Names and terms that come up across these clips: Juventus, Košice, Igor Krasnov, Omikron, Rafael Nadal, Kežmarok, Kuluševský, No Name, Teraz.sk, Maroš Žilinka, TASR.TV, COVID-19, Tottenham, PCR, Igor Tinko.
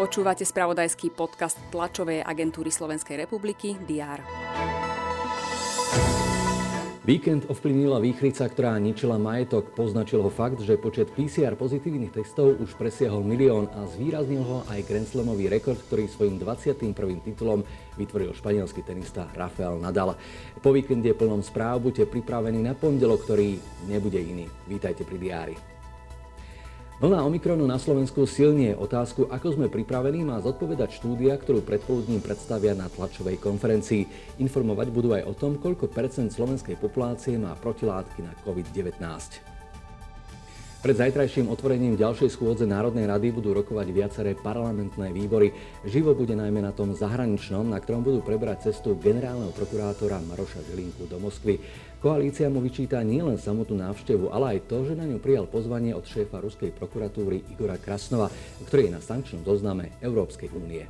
Počúvate spravodajský podcast tlačovej agentúry Slovenskej republiky DR. Víkend ovplyvnila výchrica, ktorá ničila majetok. Poznačil ho fakt, že počet PCR pozitívnych testov už presiahol 1 000 000 a zvýraznil ho aj Grand Slamový rekord, ktorý svojím 21. titulom vytvoril španielský tenista Rafael Nadal. Po víkende plnom správ buďte pripravení na pondelok, ktorý nebude iný. Vítajte pri diári. Vlna Omikronu na Slovensku silnie. Otázku, ako sme pripravení, má zodpovedať štúdia, ktorú predpoludním predstavia na tlačovej konferencii. Informovať budú aj o tom, koľko percent slovenskej populácie má protilátky na COVID-19. Pred zajtrajším otvorením ďalšej schôdze Národnej rady budú rokovať viaceré parlamentné výbory. Živo bude najmä na tom zahraničnom, na ktorom budú preberať cestu generálneho prokurátora Maroša Žilinku do Moskvy. Koalícia mu vyčíta nielen samotnú návštevu, ale aj to, že na ňu prijal pozvanie od šéfa ruskej prokuratúry Igora Krasnova, ktorý je na sankčnom zozname Európskej únie.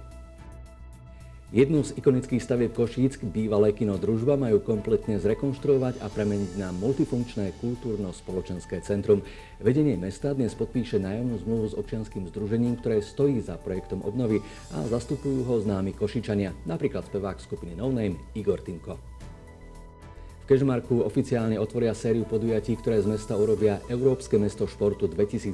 Jednu z ikonických stavieb Košíc, bývalé kino Družba, majú kompletne zrekonštruovať a premeniť na multifunkčné kultúrno-spoločenské centrum. Vedenie mesta dnes podpíše nájomnú zmluvu s občianskym združením, ktoré stojí za projektom obnovy, a zastupujú ho známi Košičania, napríklad spevák skupiny No Name Igor Tinko. V Kežmarku oficiálne otvoria sériu podujatí, ktoré z mesta urobia Európske mesto športu 2022.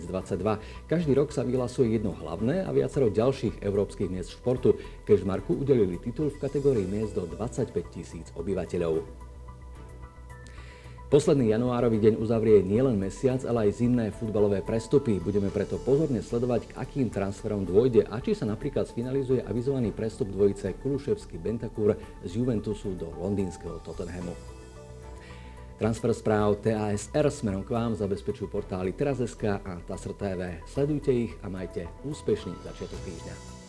Každý rok sa vyhlasuje jedno hlavné a viacero ďalších európskych miest športu. Kežmarku udelili titul v kategórii miest do 25 000 obyvateľov. Posledný januárový deň uzavrie nielen mesiac, ale aj zimné futbalové prestupy. Budeme preto pozorne sledovať, k akým transferom dôjde a či sa napríklad sfinalizuje avizovaný prestup dvojice Kuluševský-Bentancur z Juventusu do londýnskeho Tottenhamu. Transfer správ TASR smerom k vám zabezpečujú portály Teraz.sk a TASR.TV. Sledujte ich a majte úspešný začiatok týždňa.